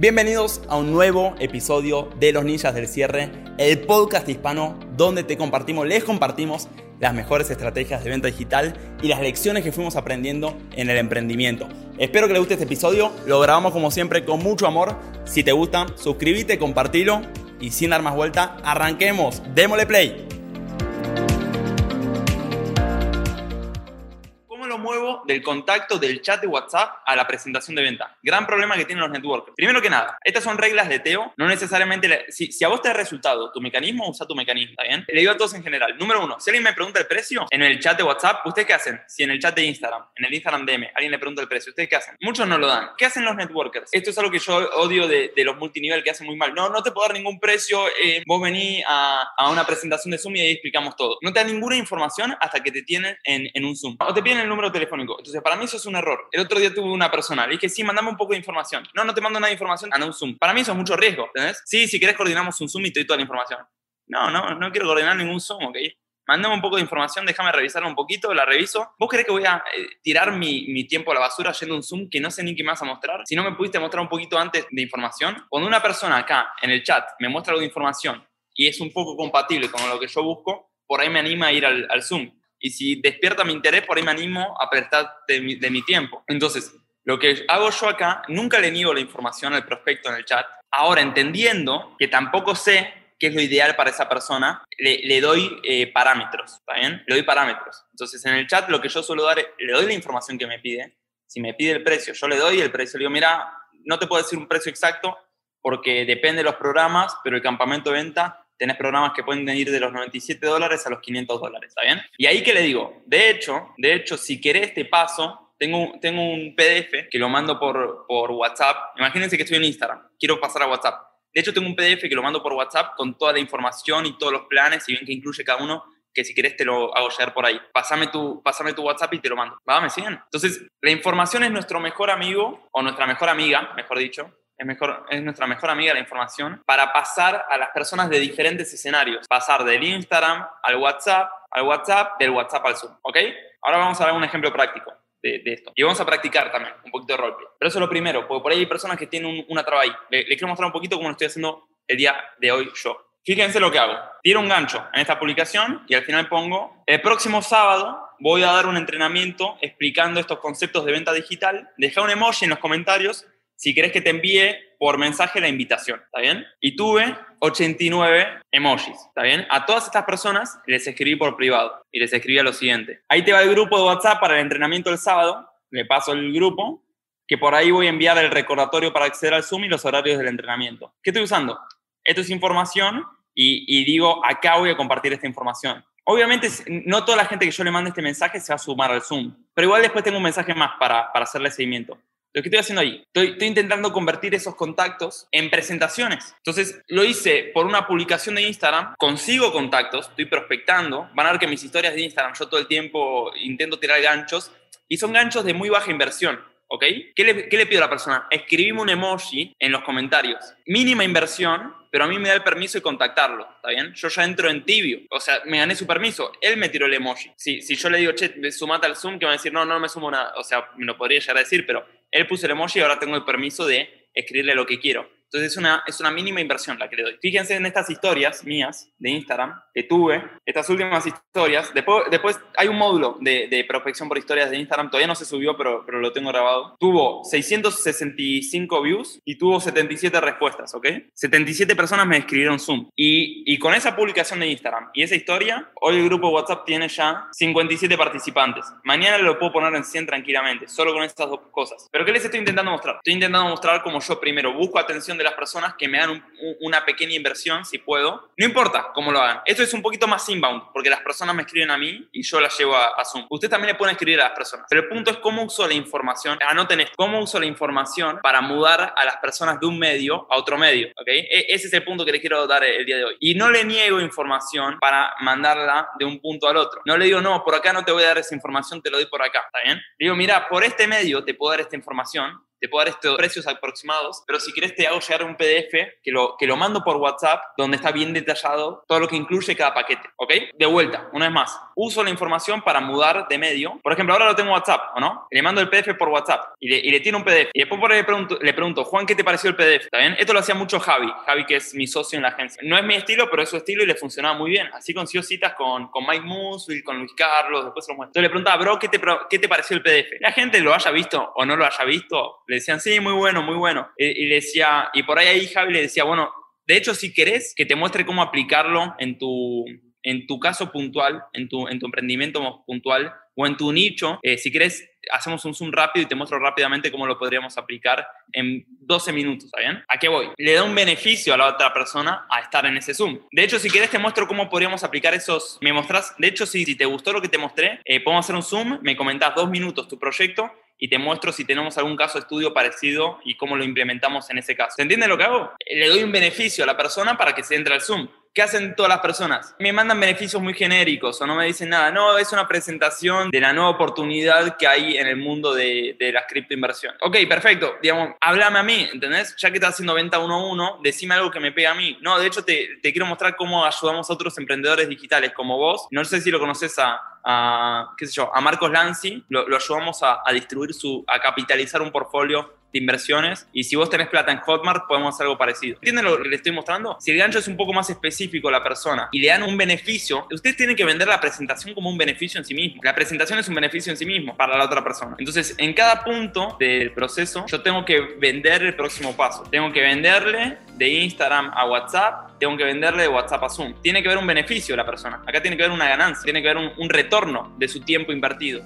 Bienvenidos a un nuevo episodio de Los Ninjas del Cierre, el podcast hispano donde les compartimos las mejores estrategias de venta digital y las lecciones que fuimos aprendiendo en el emprendimiento. Espero que les guste este episodio, lo grabamos como siempre con mucho amor. Si te gusta, suscríbete, compartilo y sin dar más vuelta, arranquemos, démosle play. Lo muevo del contacto del chat de WhatsApp a la presentación de venta. Gran problema que tienen los networkers. Primero que nada, estas son reglas de Teo. No necesariamente... Si a vos te da resultado tu mecanismo, usa tu mecanismo, ¿está bien? Le digo a todos en general. Número uno, si alguien me pregunta el precio en el chat de WhatsApp, ¿ustedes qué hacen? Si en el chat de Instagram, en el Instagram DM, alguien le pregunta el precio, ¿ustedes qué hacen? Muchos no lo dan. ¿Qué hacen los networkers? Esto es algo que yo odio de los multinivel, que hacen muy mal. No te puedo dar ningún precio. Vos venís a una presentación de Zoom y ahí explicamos todo. No te dan ninguna información hasta que te tienen en un Zoom. O te piden el número telefónico. Entonces, para mí eso es un error. El otro día tuve una persona, le dije, sí, mandame un poco de información. No te mando nada de información, anda un Zoom. Para mí eso es mucho riesgo, ¿entendés? Sí, si querés coordinamos un Zoom y te doy toda la información. No quiero coordinar ningún Zoom, ¿ok? Mandame un poco de información, déjame revisarla un poquito, la reviso. ¿Vos creés que voy a tirar mi tiempo a la basura yendo a un Zoom que no sé ni qué más a mostrar? Si no me pudiste mostrar un poquito antes de información. Cuando una persona acá, en el chat, me muestra algo de información y es un poco compatible con lo que yo busco, por ahí me anima a ir al Zoom. Y si despierta mi interés, por ahí me animo a prestar de mi tiempo. Entonces, lo que hago yo acá, nunca le niego la información al prospecto en el chat. Ahora, entendiendo que tampoco sé qué es lo ideal para esa persona, le doy parámetros, ¿está bien? Le doy parámetros. Entonces, en el chat lo que yo suelo dar es, le doy la información que me pide. Si me pide el precio, yo le doy el precio. Le digo, mira, no te puedo decir un precio exacto porque depende de los programas, pero el campamento de venta... Tenés programas que pueden ir de los $97 a los $500, ¿está bien? Y ahí que le digo, de hecho, si querés te paso, tengo un PDF que lo mando por WhatsApp. Imagínense que estoy en Instagram, quiero pasar a WhatsApp. De hecho, tengo un PDF que lo mando por WhatsApp con toda la información y todos los planes, y bien que incluye cada uno, que si querés te lo hago llegar por ahí. Pásame tu WhatsApp y te lo mando. ¿Va? ¿Me siguen? Entonces, la información es nuestro mejor amigo, o nuestra mejor amiga, mejor dicho. Es nuestra mejor amiga la información para pasar a las personas de diferentes escenarios. Pasar del Instagram al WhatsApp, del WhatsApp al Zoom, ¿ok? Ahora vamos a dar un ejemplo práctico de esto. Y vamos a practicar también un poquito de roleplay. Pero eso es lo primero, porque por ahí hay personas que tienen una traba ahí. Les quiero mostrar un poquito cómo lo estoy haciendo el día de hoy yo. Fíjense lo que hago. Tiro un gancho en esta publicación y al final pongo, el próximo sábado voy a dar un entrenamiento explicando estos conceptos de venta digital. Deja un emoji en los comentarios si querés que te envíe por mensaje la invitación, ¿está bien? Y tuve 89 emojis, ¿está bien? A todas estas personas les escribí por privado y les escribí lo siguiente. Ahí te va el grupo de WhatsApp para el entrenamiento el sábado, le paso el grupo, que por ahí voy a enviar el recordatorio para acceder al Zoom y los horarios del entrenamiento. ¿Qué estoy usando? Esto es información y digo, acá voy a compartir esta información. Obviamente, no toda la gente que yo le mande este mensaje se va a sumar al Zoom, pero igual después tengo un mensaje más para hacerle seguimiento. Lo que estoy haciendo ahí, estoy intentando convertir esos contactos en presentaciones. Entonces, lo hice por una publicación de Instagram, consigo contactos, estoy prospectando. Van a ver que mis historias de Instagram, yo todo el tiempo intento tirar ganchos, y son ganchos de muy baja inversión, ¿ok? ¿Qué le pido a la persona? Escribime un emoji en los comentarios. Mínima inversión, pero a mí me da el permiso de contactarlo, ¿está bien? Yo ya entro en tibio, o sea, me gané su permiso, él me tiró el emoji. Si yo le digo, che, sumate al Zoom, que me va a decir, no me sumo nada, o sea, me lo podría llegar a decir, pero... Él puso el emoji y ahora tengo el permiso de escribirle lo que quiero. Entonces es una mínima inversión la que le doy. Fíjense en estas historias mías de Instagram que tuve, estas últimas historias. Después hay un módulo de prospección por historias de Instagram. Todavía no se subió, pero lo tengo grabado. Tuvo 665 views y tuvo 77 respuestas, ¿ok? 77 personas me escribieron Zoom. Y con esa publicación de Instagram y esa historia, hoy el grupo de WhatsApp tiene ya 57 participantes. Mañana lo puedo poner en 100 tranquilamente, solo con estas dos cosas. ¿Pero qué les estoy intentando mostrar? Estoy intentando mostrar cómo yo primero busco atención de las personas que me dan una pequeña inversión, si puedo. No importa cómo lo hagan. Esto es un poquito más inbound, porque las personas me escriben a mí y yo las llevo a Zoom. Ustedes también le pueden escribir a las personas. Pero el punto es cómo uso la información. Anoten esto. Cómo uso la información para mudar a las personas de un medio a otro medio, ¿ok? Ese es el punto que les quiero dar el día de hoy. Y no le niego información para mandarla de un punto al otro. No le digo, no, por acá no te voy a dar esa información, te lo doy por acá, ¿está bien? Le digo, mira, por este medio te puedo dar esta información, te puedo dar estos precios aproximados, pero si querés te hago llegar un PDF que lo mando por WhatsApp, donde está bien detallado todo lo que incluye cada paquete, ¿ok? De vuelta, una vez más, uso la información para mudar de medio. Por ejemplo, ahora lo tengo en WhatsApp, ¿o no? Le mando el PDF por WhatsApp y le tiro un PDF. Y después por ahí le pregunto, Juan, ¿qué te pareció el PDF? ¿Está bien? Esto lo hacía mucho Javi, que es mi socio en la agencia. No es mi estilo, pero es su estilo y le funcionaba muy bien. Así consiguió citas con Mike Muswell, con Luis Carlos, después se lo muestro. Entonces le preguntaba, bro, ¿qué te pareció el PDF? La gente lo haya visto o no lo haya visto, le decían, sí, muy bueno, muy bueno. Y le decía, y por ahí Javi le decía, bueno, de hecho, si querés que te muestre cómo aplicarlo en tu caso puntual, en tu emprendimiento puntual o en tu nicho, si querés, hacemos un zoom rápido y te muestro rápidamente cómo lo podríamos aplicar en 12 minutos, ¿está bien? ¿A qué voy? Le da un beneficio a la otra persona a estar en ese zoom. De hecho, si querés te muestro cómo podríamos aplicar esos... Me mostrás... De hecho, si te gustó lo que te mostré, podemos hacer un zoom, me comentás 2 minutos tu proyecto y te muestro si tenemos algún caso de estudio parecido y cómo lo implementamos en ese caso. ¿Se entiende lo que hago? Le doy un beneficio a la persona para que se entre al zoom. ¿Qué hacen todas las personas? Me mandan beneficios muy genéricos o no me dicen nada. No, es una presentación de la nueva oportunidad que hay en el mundo de las criptoinversiones. Ok, perfecto. Digamos, háblame a mí, ¿entendés? Ya que estás haciendo venta 1-1, decime algo que me pegue a mí. No, de hecho, te quiero mostrar cómo ayudamos a otros emprendedores digitales como vos. No sé si lo conoces a Marcos Lanzi. Lo ayudamos a distribuir a capitalizar un portfolio de inversiones, y si vos tenés plata en Hotmart podemos hacer algo parecido. ¿Entienden lo que les estoy mostrando? Si el gancho es un poco más específico a la persona y le dan un beneficio, ustedes tienen que vender la presentación como un beneficio en sí mismo. La presentación es un beneficio en sí mismo para la otra persona. Entonces, en cada punto del proceso yo tengo que vender el próximo paso. Tengo que venderle de Instagram a WhatsApp, tengo que venderle de WhatsApp a Zoom. Tiene que haber un beneficio la persona. Acá tiene que haber una ganancia, tiene que haber un retorno de su tiempo invertido.